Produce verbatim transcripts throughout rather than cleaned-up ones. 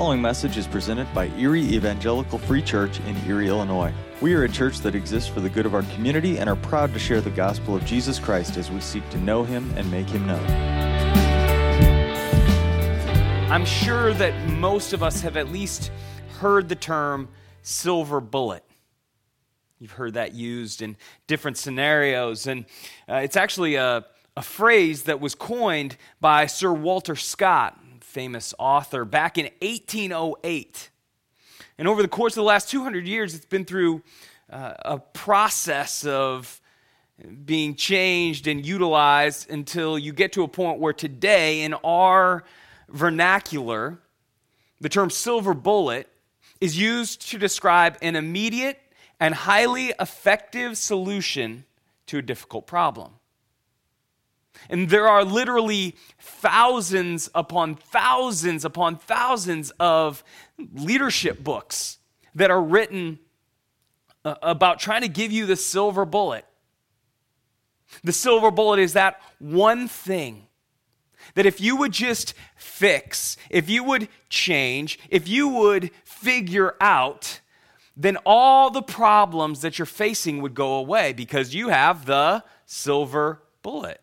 following message is presented by Erie Evangelical Free Church in Erie, Illinois. We are a church that exists for the good of our community and are proud to share the gospel of Jesus Christ as we seek to know Him and make Him known. I'm sure that most of us have at least heard the term silver bullet. You've heard that used in different scenarios, and uh, it's actually a, a phrase that was coined by Sir Walter Scott, famous author, back in eighteen oh eight. And over the course of the last two hundred years, it's been through uh, a process of being changed and utilized until you get to a point where today, in our vernacular, the term silver bullet is used to describe an immediate and highly effective solution to a difficult problem. And there are literally thousands upon thousands upon thousands of leadership books that are written about trying to give you the silver bullet. The silver bullet is that one thing that if you would just fix, if you would change, if you would figure out, then all the problems that you're facing would go away because you have the silver bullet.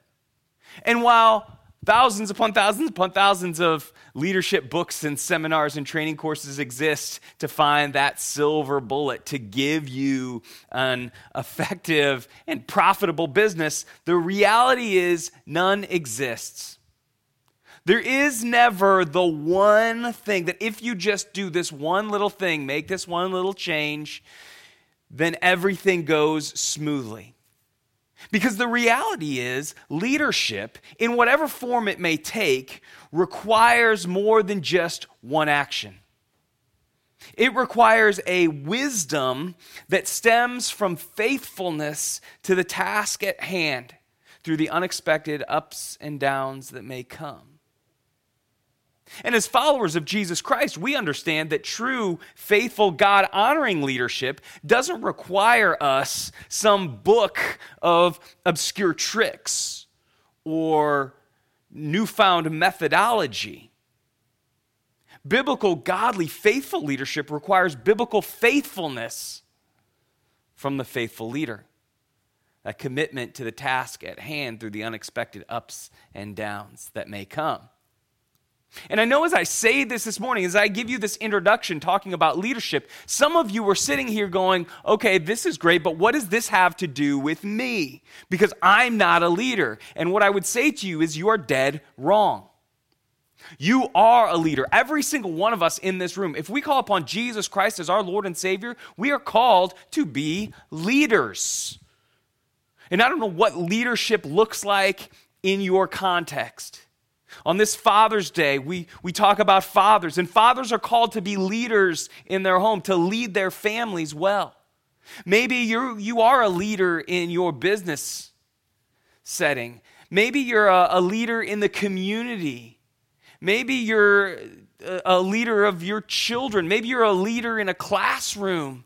And while thousands upon thousands upon thousands of leadership books and seminars and training courses exist to find that silver bullet to give you an effective and profitable business, the reality is none exists. There is never the one thing that if you just do this one little thing, make this one little change, then everything goes smoothly. Because the reality is, leadership, in whatever form it may take, requires more than just one action. It requires a wisdom that stems from faithfulness to the task at hand through the unexpected ups and downs that may come. And as followers of Jesus Christ, we understand that true, faithful, God-honoring leadership doesn't require us some book of obscure tricks or newfound methodology. Biblical, godly, faithful leadership requires biblical faithfulness from the faithful leader, a commitment to the task at hand through the unexpected ups and downs that may come. And I know as I say this this morning, as I give you this introduction talking about leadership, some of you were sitting here going, okay, this is great, but what does this have to do with me? Because I'm not a leader. And what I would say to you is you are dead wrong. You are a leader. Every single one of us in this room, if we call upon Jesus Christ as our Lord and Savior, we are called to be leaders. And I don't know what leadership looks like in your context. On this Father's Day, we, we talk about fathers, and fathers are called to be leaders in their home, to lead their families well. Maybe you you are a leader in your business setting. Maybe you're a, a leader in the community. Maybe you're a, a leader of your children. Maybe you're a leader in a classroom.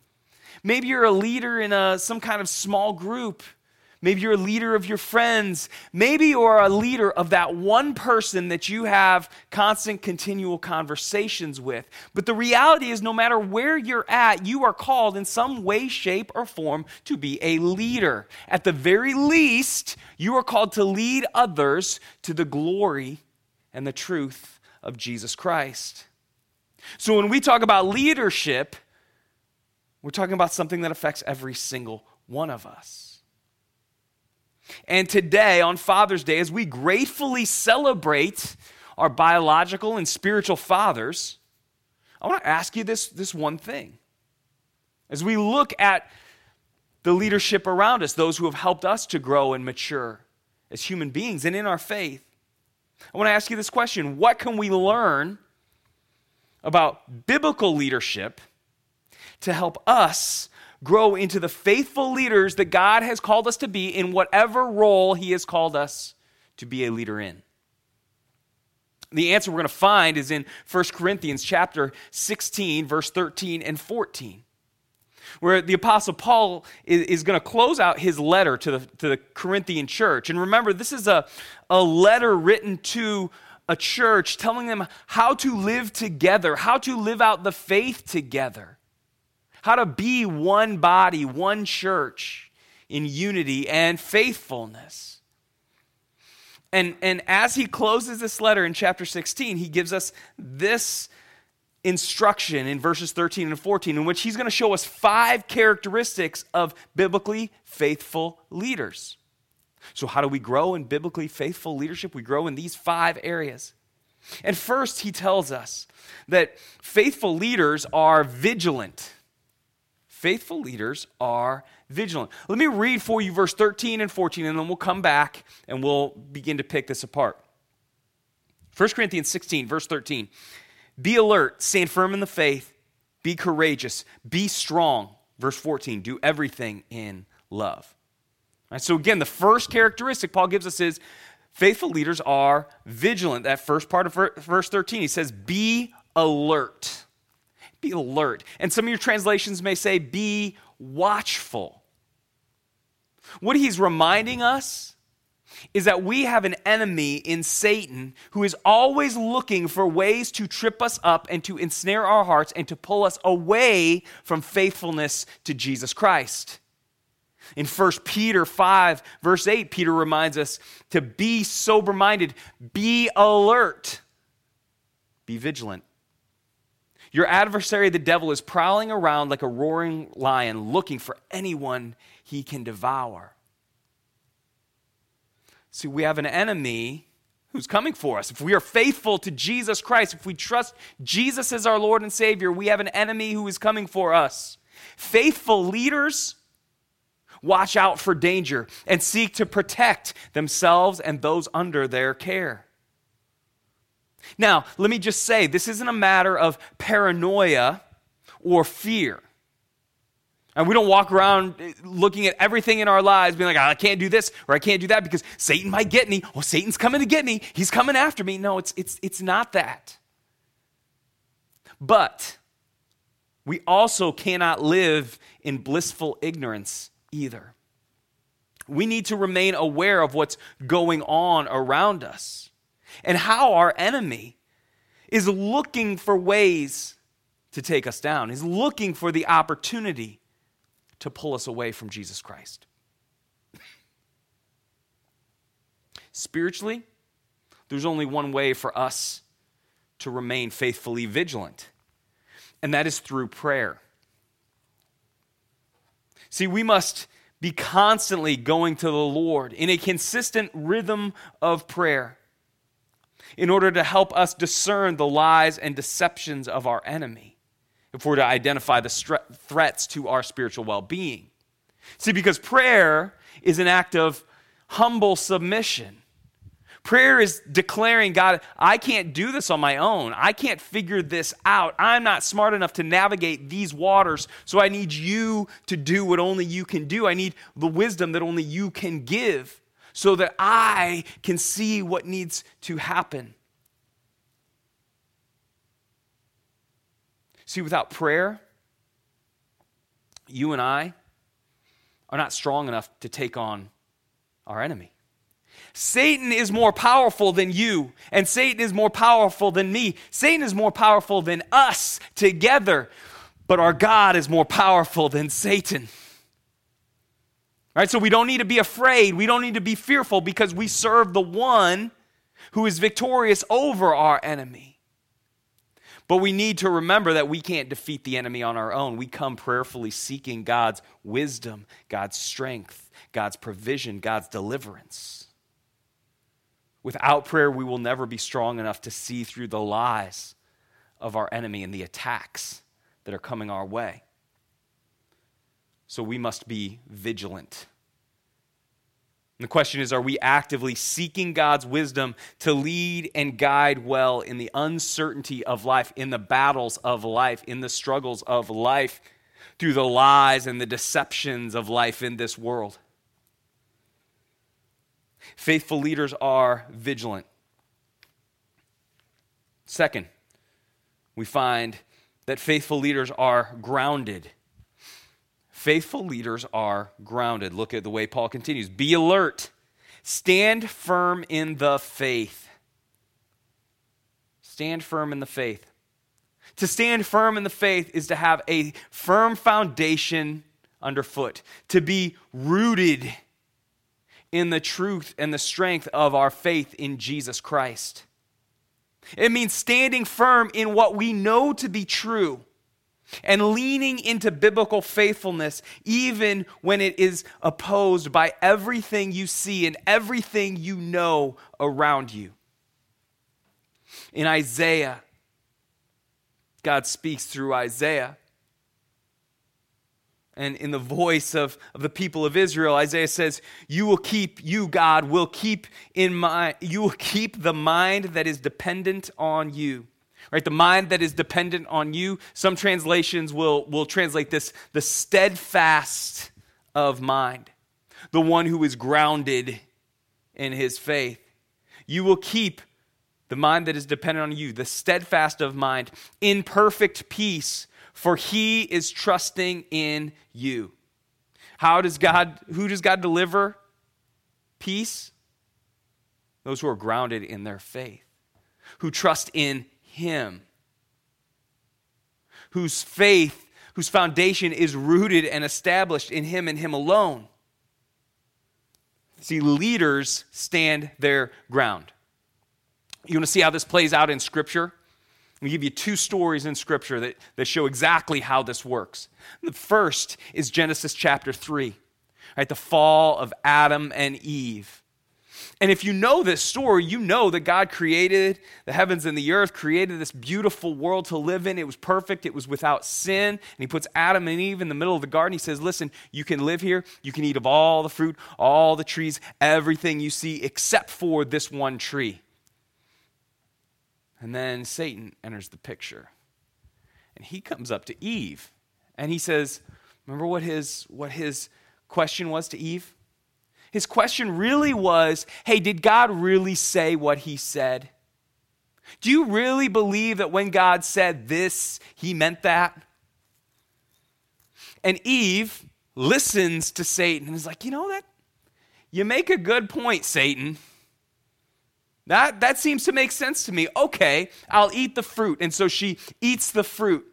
Maybe you're a leader in a, some kind of small group. Maybe you're a leader of your friends. Maybe you're a leader of that one person that you have constant, continual conversations with. But the reality is, no matter where you're at, you are called in some way, shape, or form to be a leader. At the very least, you are called to lead others to the glory and the truth of Jesus Christ. So when we talk about leadership, we're talking about something that affects every single one of us. And today, on Father's Day, as we gratefully celebrate our biological and spiritual fathers, I want to ask you this, this one thing. As we look at the leadership around us, those who have helped us to grow and mature as human beings and in our faith, I want to ask you this question. What can we learn about biblical leadership to help us grow into the faithful leaders that God has called us to be in whatever role He has called us to be a leader in? The answer we're going to find is in First Corinthians chapter sixteen, verse thirteen and fourteen, where the Apostle Paul is going to close out his letter to the, to the Corinthian church. And remember, this is a, a letter written to a church, telling them how to live together, how to live out the faith together, how to be one body, one church in unity and faithfulness. And, and as he closes this letter in chapter sixteen, he gives us this instruction in verses thirteen and fourteen, in which he's going to show us five characteristics of biblically faithful leaders. So how do we grow in biblically faithful leadership? We grow in these five areas. And first, he tells us that faithful leaders are vigilant. Faithful leaders are vigilant. Let me read for you verse thirteen and fourteen, and then we'll come back and we'll begin to pick this apart. First Corinthians sixteen, verse thirteen. Be alert, stand firm in the faith, be courageous, be strong. Verse fourteen, do everything in love. All right, so again, the first characteristic Paul gives us is faithful leaders are vigilant. That first part of verse thirteen, he says, be alert. Be alert. And some of your translations may say, be watchful. What he's reminding us is that we have an enemy in Satan who is always looking for ways to trip us up and to ensnare our hearts and to pull us away from faithfulness to Jesus Christ. In First Peter five, verse eight, Peter reminds us to be sober-minded, be alert, be vigilant. Your adversary, the devil, is prowling around like a roaring lion, looking for anyone he can devour. See, we have an enemy who's coming for us. If we are faithful to Jesus Christ, if we trust Jesus as our Lord and Savior, we have an enemy who is coming for us. Faithful leaders watch out for danger and seek to protect themselves and those under their care. Now, let me just say, this isn't a matter of paranoia or fear. And we don't walk around looking at everything in our lives being like, I can't do this or I can't do that because Satan might get me. Oh, Satan's coming to get me. He's coming after me. No, it's, it's, it's not that. But we also cannot live in blissful ignorance either. We need to remain aware of what's going on around us and how our enemy is looking for ways to take us down. He's looking for the opportunity to pull us away from Jesus Christ. Spiritually, there's only one way for us to remain faithfully vigilant, and that is through prayer. See, we must be constantly going to the Lord in a consistent rhythm of prayer, in order to help us discern the lies and deceptions of our enemy, if we're to identify the stre- threats to our spiritual well-being. See, because prayer is an act of humble submission. Prayer is declaring, God, I can't do this on my own. I can't figure this out. I'm not smart enough to navigate these waters, so I need you to do what only you can do. I need the wisdom that only you can give, so that I can see what needs to happen. See, without prayer, you and I are not strong enough to take on our enemy. Satan is more powerful than you, and Satan is more powerful than me. Satan is more powerful than us together, but our God is more powerful than Satan. All right, so we don't need to be afraid. We don't need to be fearful because we serve the one who is victorious over our enemy. But we need to remember that we can't defeat the enemy on our own. We come prayerfully seeking God's wisdom, God's strength, God's provision, God's deliverance. Without prayer, we will never be strong enough to see through the lies of our enemy and the attacks that are coming our way. So we must be vigilant. And the question is, are we actively seeking God's wisdom to lead and guide well in the uncertainty of life, in the battles of life, in the struggles of life, through the lies and the deceptions of life in this world? Faithful leaders are vigilant. Second, we find that faithful leaders are grounded. Faithful leaders are grounded. Look at the way Paul continues. Be alert. Stand firm in the faith. Stand firm in the faith. To stand firm in the faith is to have a firm foundation underfoot, to be rooted in the truth and the strength of our faith in Jesus Christ. It means standing firm in what we know to be true and leaning into biblical faithfulness even when it is opposed by everything you see and everything you know around you. In Isaiah, God speaks through Isaiah. And in the voice of, of the people of Israel, Isaiah says, you will keep, you God, will keep in mind, you will keep the mind that is dependent on you. Right? The mind that is dependent on you. Some translations will, will translate this, the steadfast of mind. The one who is grounded in his faith. You will keep the mind that is dependent on you, the steadfast of mind, in perfect peace, for he is trusting in you. How does God, who does God deliver peace? Those who are grounded in their faith, who trust in him, whose faith, whose foundation is rooted and established in him and him alone. See, leaders stand their ground. You want to see how this plays out in Scripture? We give you two stories in Scripture that, that show exactly how this works. The first is Genesis chapter three, right? The fall of Adam and Eve. And if you know this story, you know that God created the heavens and the earth, created this beautiful world to live in. It was perfect. It was without sin. And he puts Adam and Eve in the middle of the garden. He says, listen, you can live here. You can eat of all the fruit, all the trees, everything you see except for this one tree. And then Satan enters the picture. And he comes up to Eve. And he says, remember what his, what his question was to Eve? His question really was, hey, did God really say what he said? Do you really believe that when God said this, he meant that? And Eve listens to Satan and is like, you know that? You make a good point, Satan. That, that seems to make sense to me. Okay, I'll eat the fruit. And so she eats the fruit.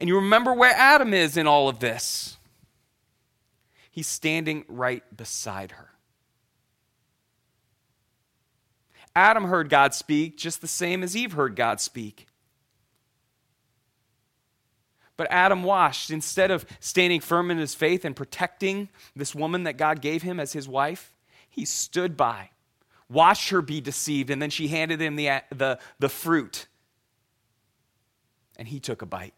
And you remember where Adam is in all of this. He's standing right beside her. Adam heard God speak just the same as Eve heard God speak. But Adam watched. Instead of standing firm in his faith and protecting this woman that God gave him as his wife, he stood by. Watched her be deceived, and then she handed him the, the, the fruit. And he took a bite.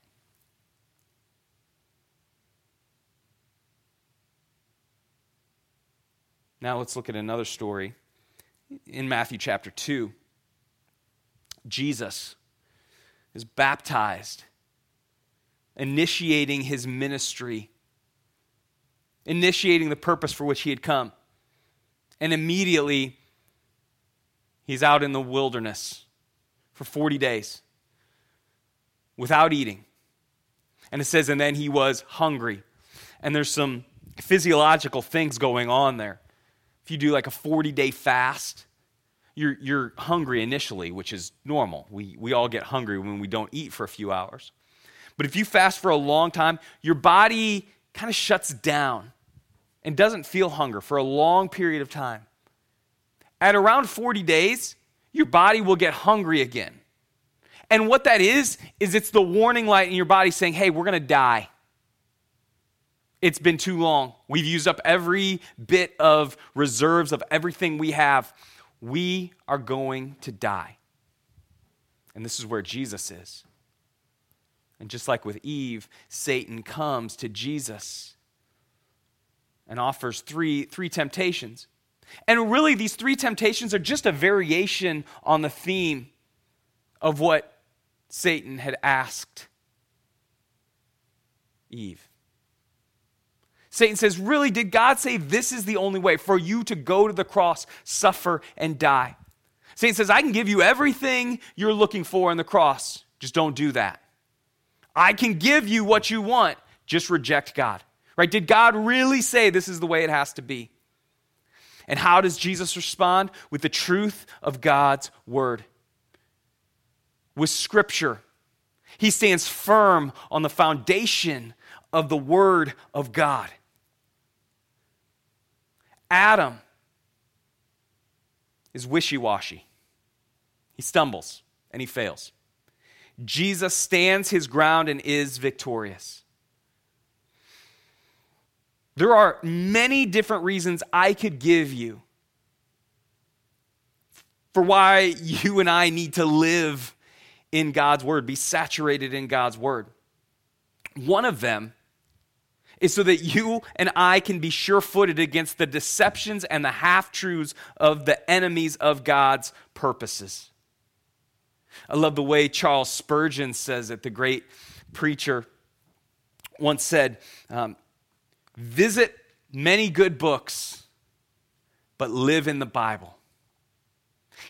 Now let's look at another story in Matthew chapter two. Jesus is baptized, initiating his ministry, initiating the purpose for which he had come. And immediately, he's out in the wilderness for forty days without eating. And it says, and then he was hungry. And there's some physiological things going on there. If you do like a forty-day fast, you're, you're hungry initially, which is normal. We, we all get hungry when we don't eat for a few hours. But if you fast for a long time, your body kind of shuts down and doesn't feel hunger for a long period of time. At around forty days, your body will get hungry again. And what that is, is it's the warning light in your body saying, hey, we're going to die. It's been too long. We've used up every bit of reserves of everything we have. We are going to die. And this is where Jesus is. And just like with Eve, Satan comes to Jesus and offers three, three temptations. And really, these three temptations are just a variation on the theme of what Satan had asked Eve. Satan says, really, did God say this is the only way for you to go to the cross, suffer, and die? Satan says, I can give you everything you're looking for on the cross. Just don't do that. I can give you what you want. Just reject God. Right? Did God really say this is the way it has to be? And how does Jesus respond? With the truth of God's word. with Scripture. He stands firm on the foundation of the Word of God. Adam is wishy-washy. He stumbles and he fails. Jesus stands his ground and is victorious. There are many different reasons I could give you for why you and I need to live in God's word, be saturated in God's word. One of them is so that you and I can be sure-footed against the deceptions and the half-truths of the enemies of God's purposes. I love the way Charles Spurgeon says it. The great preacher once said, um, visit many good books, but live in the Bible.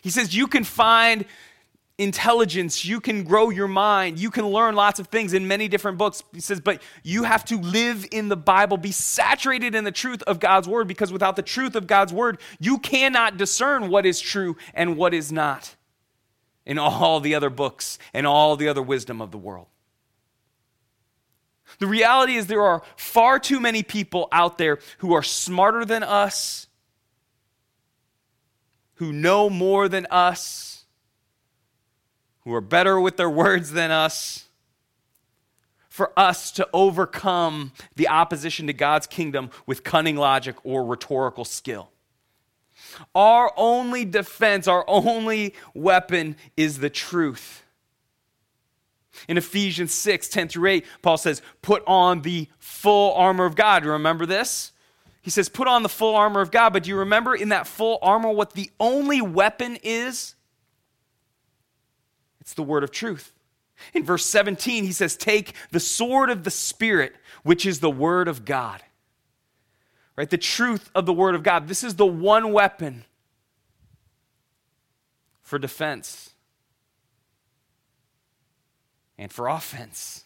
He says you can find intelligence, you can grow your mind, you can learn lots of things in many different books. He says, but you have to live in the Bible, be saturated in the truth of God's word, because without the truth of God's word, you cannot discern what is true and what is not in all the other books and all the other wisdom of the world. The reality is there are far too many people out there who are smarter than us, who know more than us, who are better with their words than us, for us to overcome the opposition to God's kingdom with cunning logic or rhetorical skill. Our only defense, our only weapon is the truth. In Ephesians six, ten through eight, Paul says, put on the full armor of God. Remember this? He says, put on the full armor of God. But do you remember in that full armor what the only weapon is? It's the word of truth. In verse seventeen, he says, take the sword of the Spirit, which is the word of God. Right, the truth of the word of God. This is the one weapon for defense and for offense.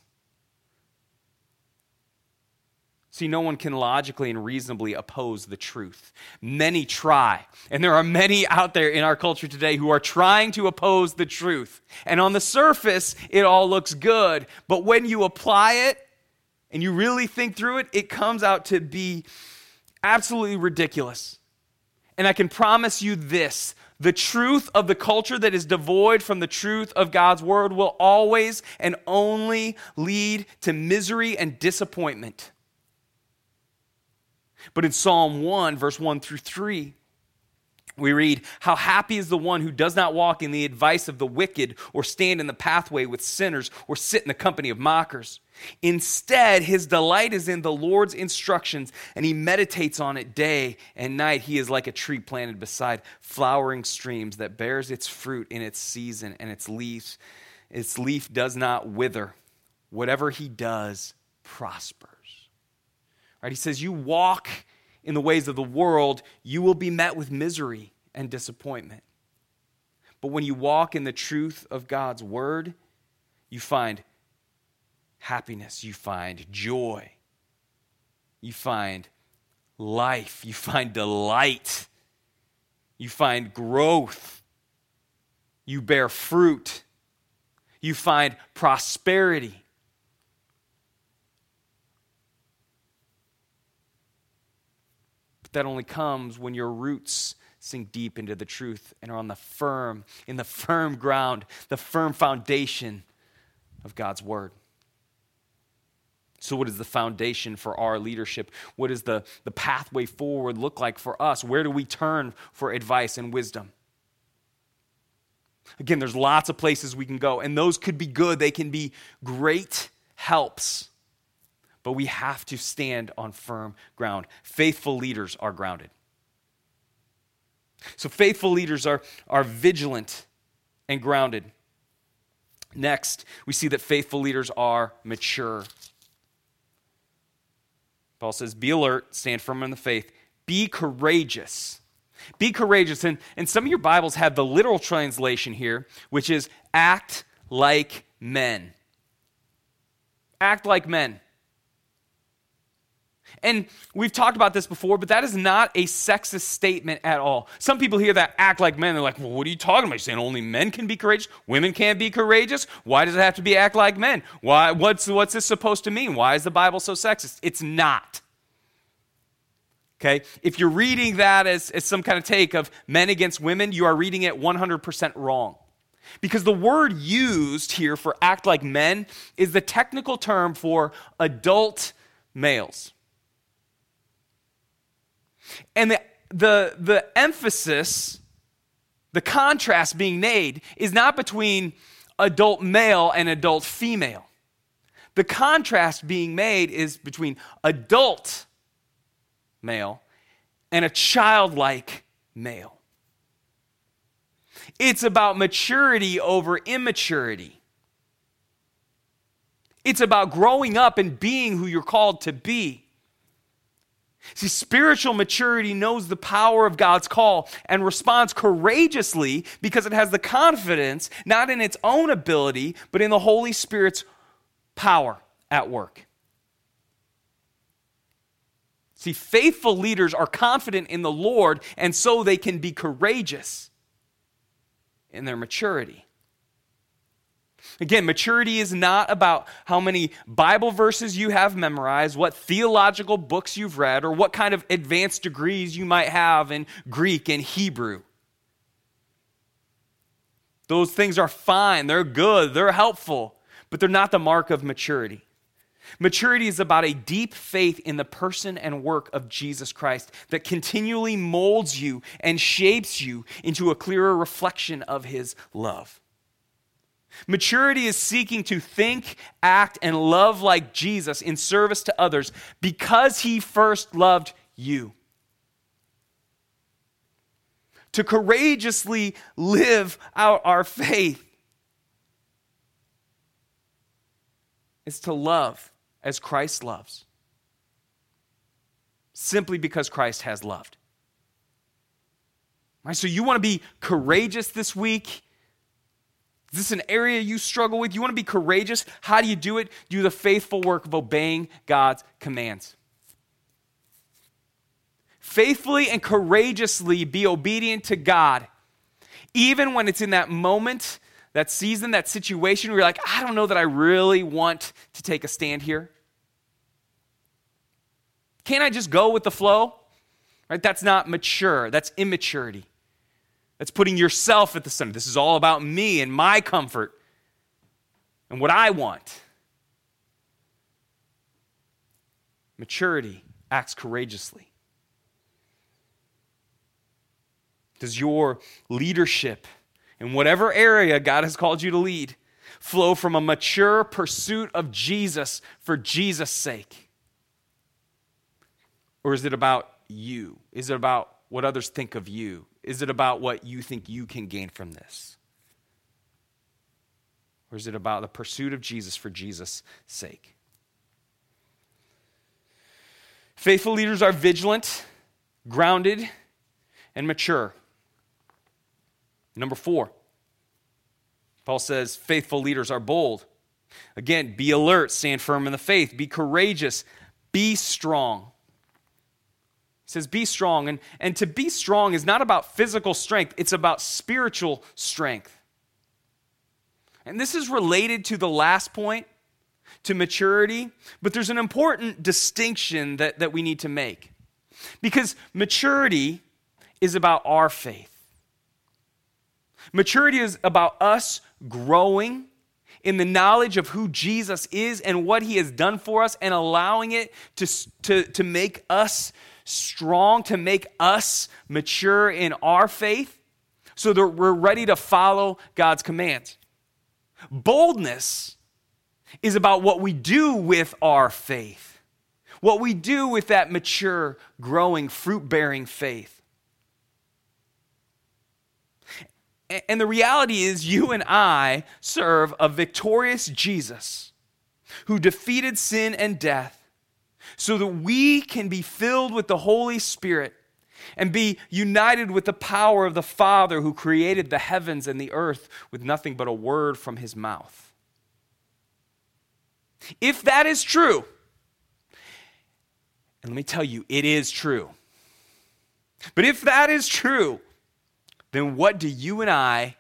See, no one can logically and reasonably oppose the truth. Many try, and there are many out there in our culture today who are trying to oppose the truth. And on the surface, it all looks good, but when you apply it and you really think through it, it comes out to be absolutely ridiculous. And I can promise you this, the truth of the culture that is devoid from the truth of God's word will always and only lead to misery and disappointment. But in Psalm one, verse one through three, we read, how happy is the one who does not walk in the advice of the wicked, or stand in the pathway with sinners, or sit in the company of mockers. Instead, his delight is in the Lord's instructions, and he meditates on it day and night. He is like a tree planted beside flowering streams that bears its fruit in its season, and its leaves, its leaf does not wither. Whatever he does prospers. Right? He says, you walk in the ways of the world, you will be met with misery and disappointment. But when you walk in the truth of God's word, you find happiness, you find joy, you find life, you find delight, you find growth, you bear fruit, you find prosperity. That only comes when your roots sink deep into the truth and are on the firm, in the firm ground, the firm foundation of God's word. So what is the foundation for our leadership? What does the, the pathway forward look like for us? Where do we turn for advice and wisdom? Again, there's lots of places we can go, and those could be good. They can be great helps. But we have to stand on firm ground. Faithful leaders are grounded. So faithful leaders are, are vigilant and grounded. Next, we see that faithful leaders are mature. Paul says, be alert, stand firm in the faith, be courageous. Be courageous. And, and some of your Bibles have the literal translation here, which is act like men. Act like men. And we've talked about this before, but that is not a sexist statement at all. Some people hear that, act like men. They're like, well, what are you talking about? You're saying only men can be courageous? Women can't be courageous? Why does it have to be act like men? Why? What's, what's this supposed to mean? Why is the Bible so sexist? It's not. Okay? If you're reading that as, as some kind of take of men against women, you are reading it one hundred percent wrong. Because the word used here for act like men is the technical term for adult males. And the, the, the emphasis, the contrast being made is not between adult male and adult female. The contrast being made is between adult male and a childlike male. It's about maturity over immaturity. It's about growing up and being who you're called to be. See, spiritual maturity knows the power of God's call and responds courageously because it has the confidence, not in its own ability, but in the Holy Spirit's power at work. See, faithful leaders are confident in the Lord, and so they can be courageous in their maturity. Again, maturity is not about how many Bible verses you have memorized, what theological books you've read, or what kind of advanced degrees you might have in Greek and Hebrew. Those things are fine, they're good, they're helpful, but they're not the mark of maturity. Maturity is about a deep faith in the person and work of Jesus Christ that continually molds you and shapes you into a clearer reflection of his love. Maturity is seeking to think, act, and love like Jesus in service to others because he first loved you. To courageously live out our faith is to love as Christ loves, simply because Christ has loved. All right, so you want to be courageous this week? Is this an area you struggle with? You want to be courageous? How do you do it? Do the faithful work of obeying God's commands. Faithfully and courageously be obedient to God, even when it's in that moment, that season, that situation where you're like, I don't know that I really want to take a stand here. Can't I just go with the flow? Right? That's not mature. That's immaturity. That's putting yourself at the center. This is all about me and my comfort and what I want. Maturity acts courageously. Does your leadership in whatever area God has called you to lead flow from a mature pursuit of Jesus for Jesus' sake? Or is it about you? Is it about what others think of you? Is it about what you think you can gain from this? Or is it about the pursuit of Jesus for Jesus' sake? Faithful leaders are vigilant, grounded, and mature. Number four, Paul says faithful leaders are bold. Again, be alert, stand firm in the faith, be courageous, be strong. He says be strong, and, and to be strong is not about physical strength, it's about spiritual strength. And this is related to the last point, to maturity, but there's an important distinction that, that we need to make. Because maturity is about our faith. Maturity is about us growing in the knowledge of who Jesus is and what he has done for us and allowing it to, to, to make us strong, to make us mature in our faith so that we're ready to follow God's commands. Boldness is about what we do with our faith, what we do with that mature, growing, fruit-bearing faith. And the reality is you and I serve a victorious Jesus who defeated sin and death so that we can be filled with the Holy Spirit and be united with the power of the Father who created the heavens and the earth with nothing but a word from his mouth. If that is true, And let me tell you, it is true. But if that is true, then what do you and I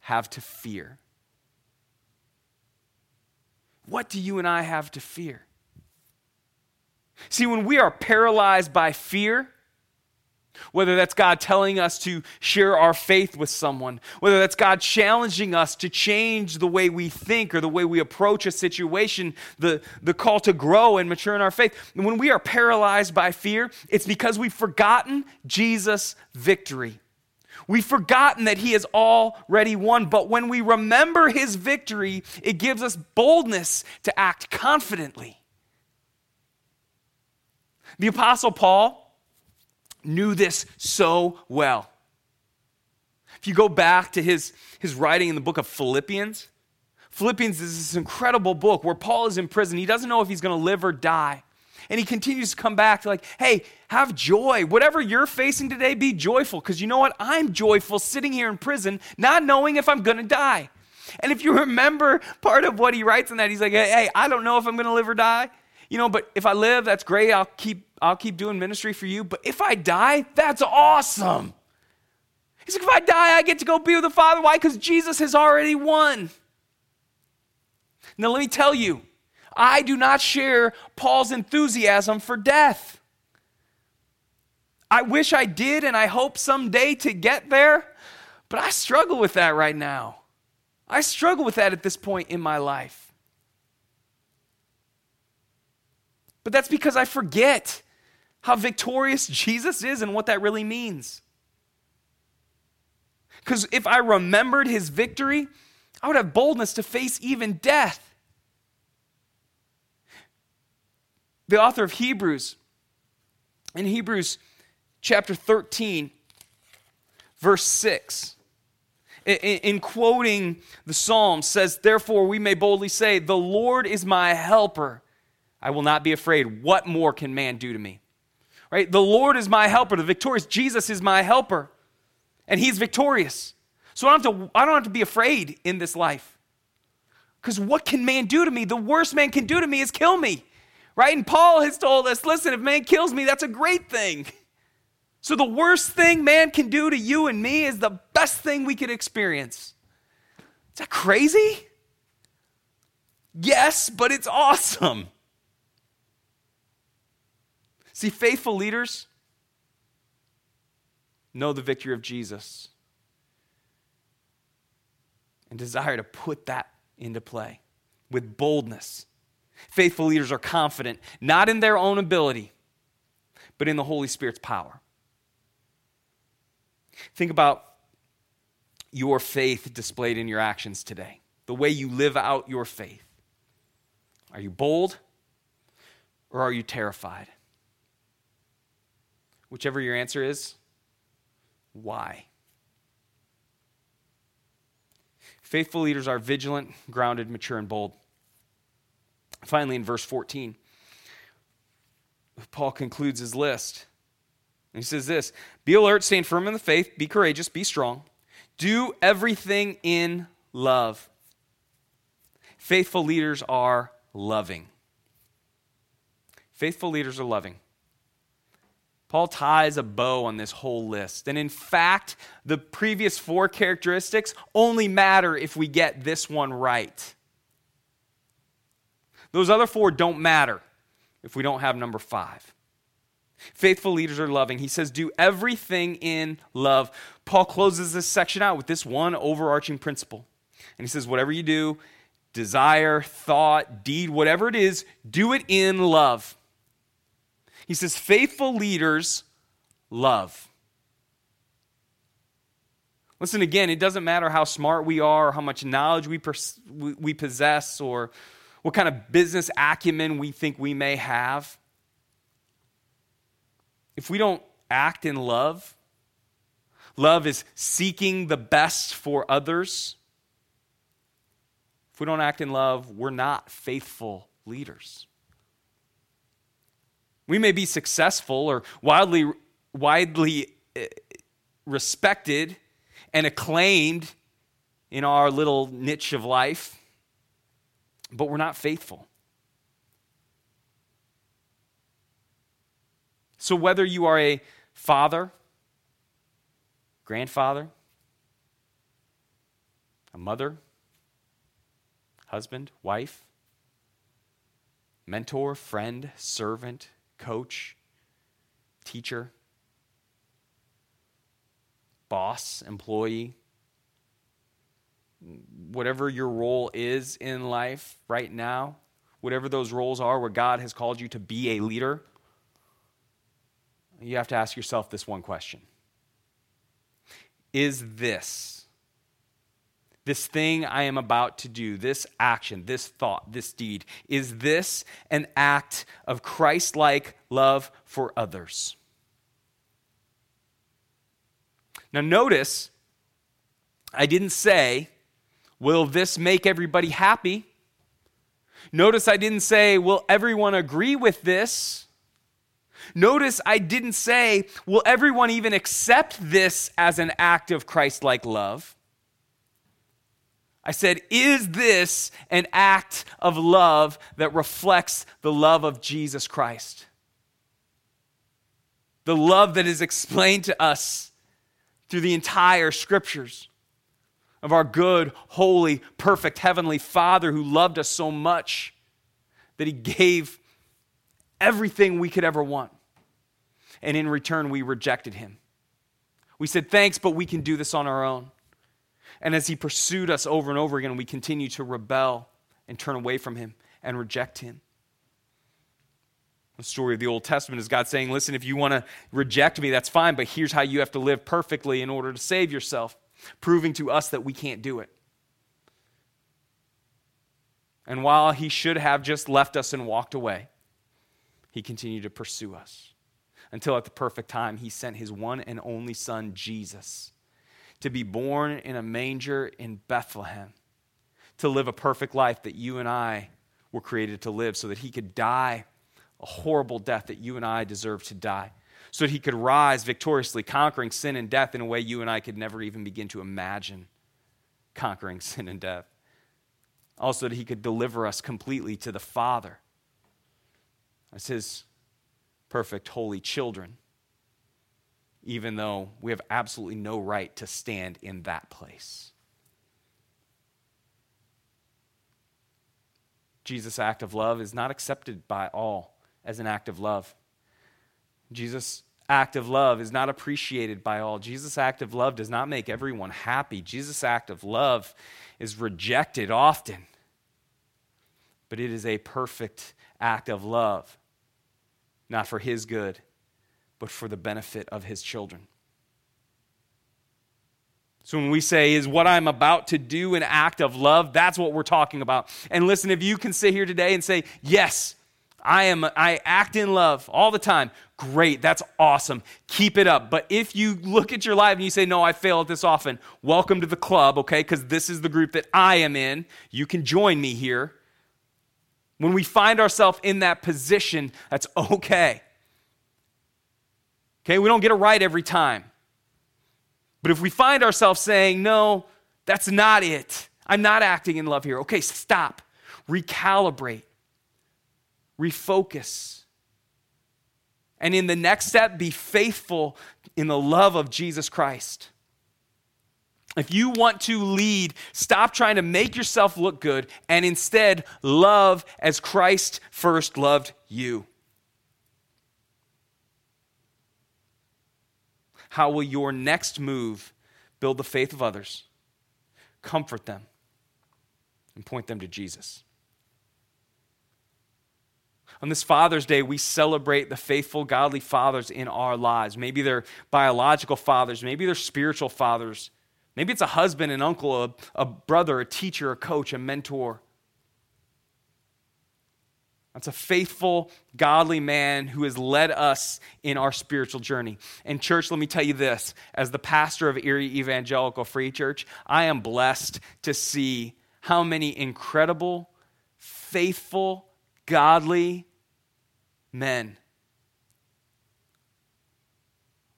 have to fear? What do you and I have to fear? See, when we are paralyzed by fear, whether that's God telling us to share our faith with someone, whether that's God challenging us to change the way we think or the way we approach a situation, the, the call to grow and mature in our faith. When we are paralyzed by fear, it's because we've forgotten Jesus' victory. We've forgotten that he has already won, but when we remember his victory, it gives us boldness to act confidently. The Apostle Paul knew this so well. If you go back to his, his writing in the book of Philippians, Philippians is this incredible book where Paul is in prison. He doesn't know if he's going to live or die. And he continues to come back to like, hey, have joy. Whatever you're facing today, be joyful. Because you know what? I'm joyful sitting here in prison, not knowing if I'm going to die. And if you remember part of what he writes in that, he's like, hey, I don't know if I'm going to live or die. You know, but if I live, that's great. I'll keep I'll keep doing ministry for you. But if I die, that's awesome. He's like, if I die, I get to go be with the Father. Why? Because Jesus has already won. Now, let me tell you, I do not share Paul's enthusiasm for death. I wish I did, and I hope someday to get there, but I struggle with that right now. I struggle with that at this point in my life. But that's because I forget how victorious Jesus is and what that really means. Because if I remembered his victory, I would have boldness to face even death. The author of Hebrews, in Hebrews chapter thirteen, verse six, in, in quoting the Psalm, says, therefore we may boldly say, the Lord is my helper. I will not be afraid. What more can man do to me? Right? The Lord is my helper. The victorious Jesus is my helper. And he's victorious. So I don't have to, I don't have to be afraid in this life. Because what can man do to me? The worst man can do to me is kill me. Right? And Paul has told us, listen, if man kills me, that's a great thing. So the worst thing man can do to you and me is the best thing we could experience. Is that crazy? Yes, but it's awesome. See, faithful leaders know the victory of Jesus and desire to put that into play with boldness. Faithful leaders are confident, not in their own ability, but in the Holy Spirit's power. Think about your faith displayed in your actions today, the way you live out your faith. Are you bold or are you terrified? Whichever your answer is, why? Faithful leaders are vigilant, grounded, mature, and bold. Finally, in verse fourteen, Paul concludes his list. And he says this, be alert, stand firm in the faith, be courageous, be strong. Do everything in love. Faithful leaders are loving. Faithful leaders are loving. Paul ties a bow on this whole list. And in fact, the previous four characteristics only matter if we get this one right. Those other four don't matter if we don't have number five. Faithful leaders are loving. He says, do everything in love. Paul closes this section out with this one overarching principle. And he says, whatever you do, desire, thought, deed, whatever it is, do it in love. He says, faithful leaders love. Listen again, it doesn't matter how smart we are or how much knowledge we pers- we possess or what kind of business acumen we think we may have. If we don't act in love, love is seeking the best for others. If we don't act in love, we're not faithful leaders. We may be successful or wildly, widely respected and acclaimed in our little niche of life, but we're not faithful. So whether you are a father, grandfather, a mother, husband, wife, mentor, friend, servant, coach, teacher, boss, employee, whatever your role is in life right now, whatever those roles are where God has called you to be a leader, you have to ask yourself this one question. Is this, this thing I am about to do, this action, this thought, this deed, is this an act of Christ-like love for others? Now notice, I didn't say, will this make everybody happy? Notice I didn't say, will everyone agree with this? Notice I didn't say, will everyone even accept this as an act of Christ-like love? I said, is this an act of love that reflects the love of Jesus Christ? The love that is explained to us through the entire scriptures of our good, holy, perfect heavenly Father who loved us so much that he gave everything we could ever want. And in return, we rejected him. We said, thanks, but we can do this on our own. And as he pursued us over and over again, we continue to rebel and turn away from him and reject him. The story of the Old Testament is God saying, listen, if you want to reject me, that's fine, but here's how you have to live perfectly in order to save yourself, proving to us that we can't do it. And while he should have just left us and walked away, he continued to pursue us until at the perfect time he sent his one and only son, Jesus, to be born in a manger in Bethlehem, to live a perfect life that you and I were created to live so that he could die a horrible death that you and I deserve to die, so that he could rise victoriously, conquering sin and death in a way you and I could never even begin to imagine conquering sin and death. Also, that he could deliver us completely to the Father as his perfect holy children, even though we have absolutely no right to stand in that place. Jesus' act of love is not accepted by all as an act of love. Jesus' act of love is not appreciated by all. Jesus' act of love does not make everyone happy. Jesus' act of love is rejected often, but it is a perfect act of love, not for his good, but for the benefit of his children. So when we say, is what I'm about to do an act of love, that's what we're talking about. And listen, if you can sit here today and say, yes, I am. I act in love all the time. Great, that's awesome. Keep it up. But if you look at your life and you say, no, I fail at this often, welcome to the club, okay? Because this is the group that I am in. You can join me here. When we find ourselves in that position, that's okay. Okay, we don't get it right every time. But if we find ourselves saying, no, that's not it. I'm not acting in love here. Okay, stop. Recalibrate. Refocus. And in the next step, be faithful in the love of Jesus Christ. If you want to lead, stop trying to make yourself look good and instead love as Christ first loved you. How will your next move build the faith of others, comfort them, and point them to Jesus? On this Father's Day, we celebrate the faithful, godly fathers in our lives. Maybe they're biological fathers. Maybe they're spiritual fathers. Maybe it's a husband, an uncle, a, a brother, a teacher, a coach, a mentor. That's a faithful, godly man who has led us in our spiritual journey. And church, let me tell you this. As the pastor of Erie Evangelical Free Church, I am blessed to see how many incredible, faithful, godly men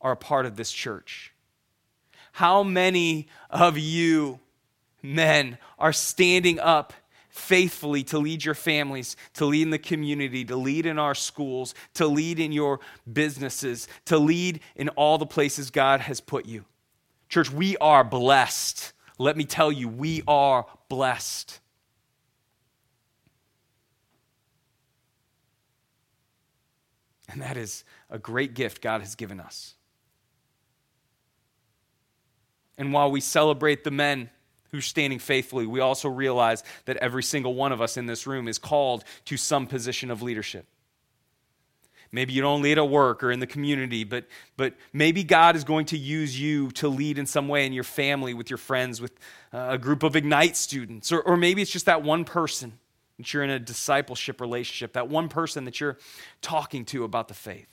are a part of this church. How many of you men are standing up faithfully to lead your families, to lead in the community, to lead in our schools, to lead in your businesses, to lead in all the places God has put you. Church, we are blessed. Let me tell you, we are blessed. And that is a great gift God has given us. And while we celebrate the men who are standing faithfully, we also realize that every single one of us in this room is called to some position of leadership. Maybe you don't lead at work or in the community, but, but maybe God is going to use you to lead in some way in your family, with your friends, with a group of Ignite students. Or, or maybe it's just that one person that you're in a discipleship relationship, that one person that you're talking to about the faith.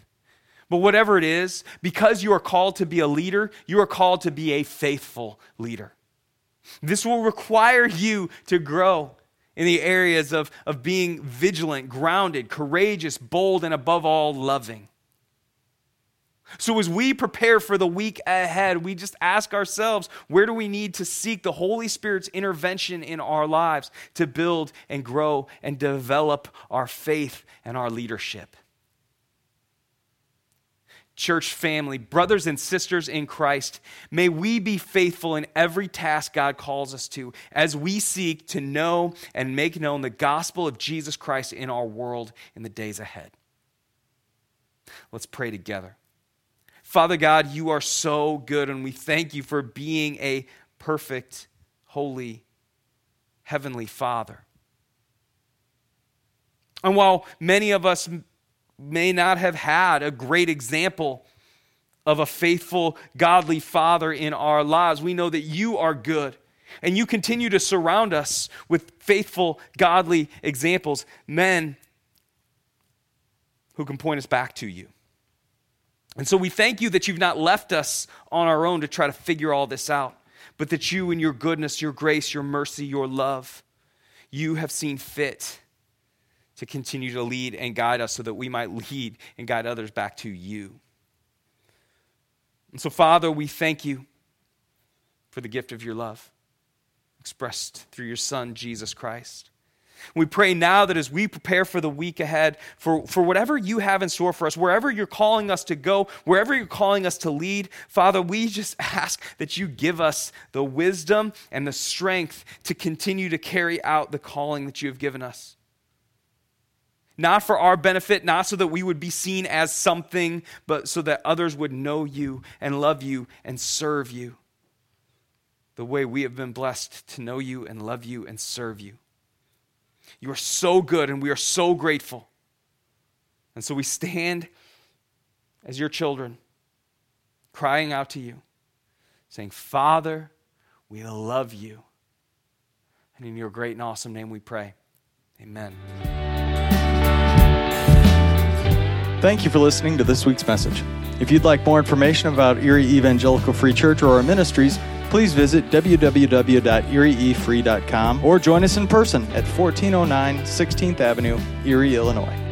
But whatever it is, because you are called to be a leader, you are called to be a faithful leader. This will require you to grow in the areas of, of being vigilant, grounded, courageous, bold, and above all, loving. So as we prepare for the week ahead, we just ask ourselves, where do we need to seek the Holy Spirit's intervention in our lives to build and grow and develop our faith and our leadership? Church family, brothers and sisters in Christ, may we be faithful in every task God calls us to as we seek to know and make known the gospel of Jesus Christ in our world in the days ahead. Let's pray together. Father God, you are so good, and we thank you for being a perfect, holy, heavenly Father. And while many of us may not have had a great example of a faithful, godly father in our lives, we know that you are good, and you continue to surround us with faithful, godly examples, men who can point us back to you. And so we thank you that you've not left us on our own to try to figure all this out, but that you, in your goodness, your grace, your mercy, your love, you have seen fit to continue to lead and guide us so that we might lead and guide others back to you. And so, Father, we thank you for the gift of your love expressed through your Son, Jesus Christ. We pray now that as we prepare for the week ahead, for, for whatever you have in store for us, wherever you're calling us to go, wherever you're calling us to lead, Father, we just ask that you give us the wisdom and the strength to continue to carry out the calling that you have given us. Not for our benefit, not so that we would be seen as something, but so that others would know you and love you and serve you the way we have been blessed to know you and love you and serve you. You are so good, and we are so grateful. And so we stand as your children, crying out to you, saying, Father, we love you. And in your great and awesome name we pray. Amen. Thank you for listening to this week's message. If you'd like more information about Erie Evangelical Free Church or our ministries, please visit w w w dot erie e free dot com or join us in person at fourteen oh nine sixteenth Avenue, Erie, Illinois.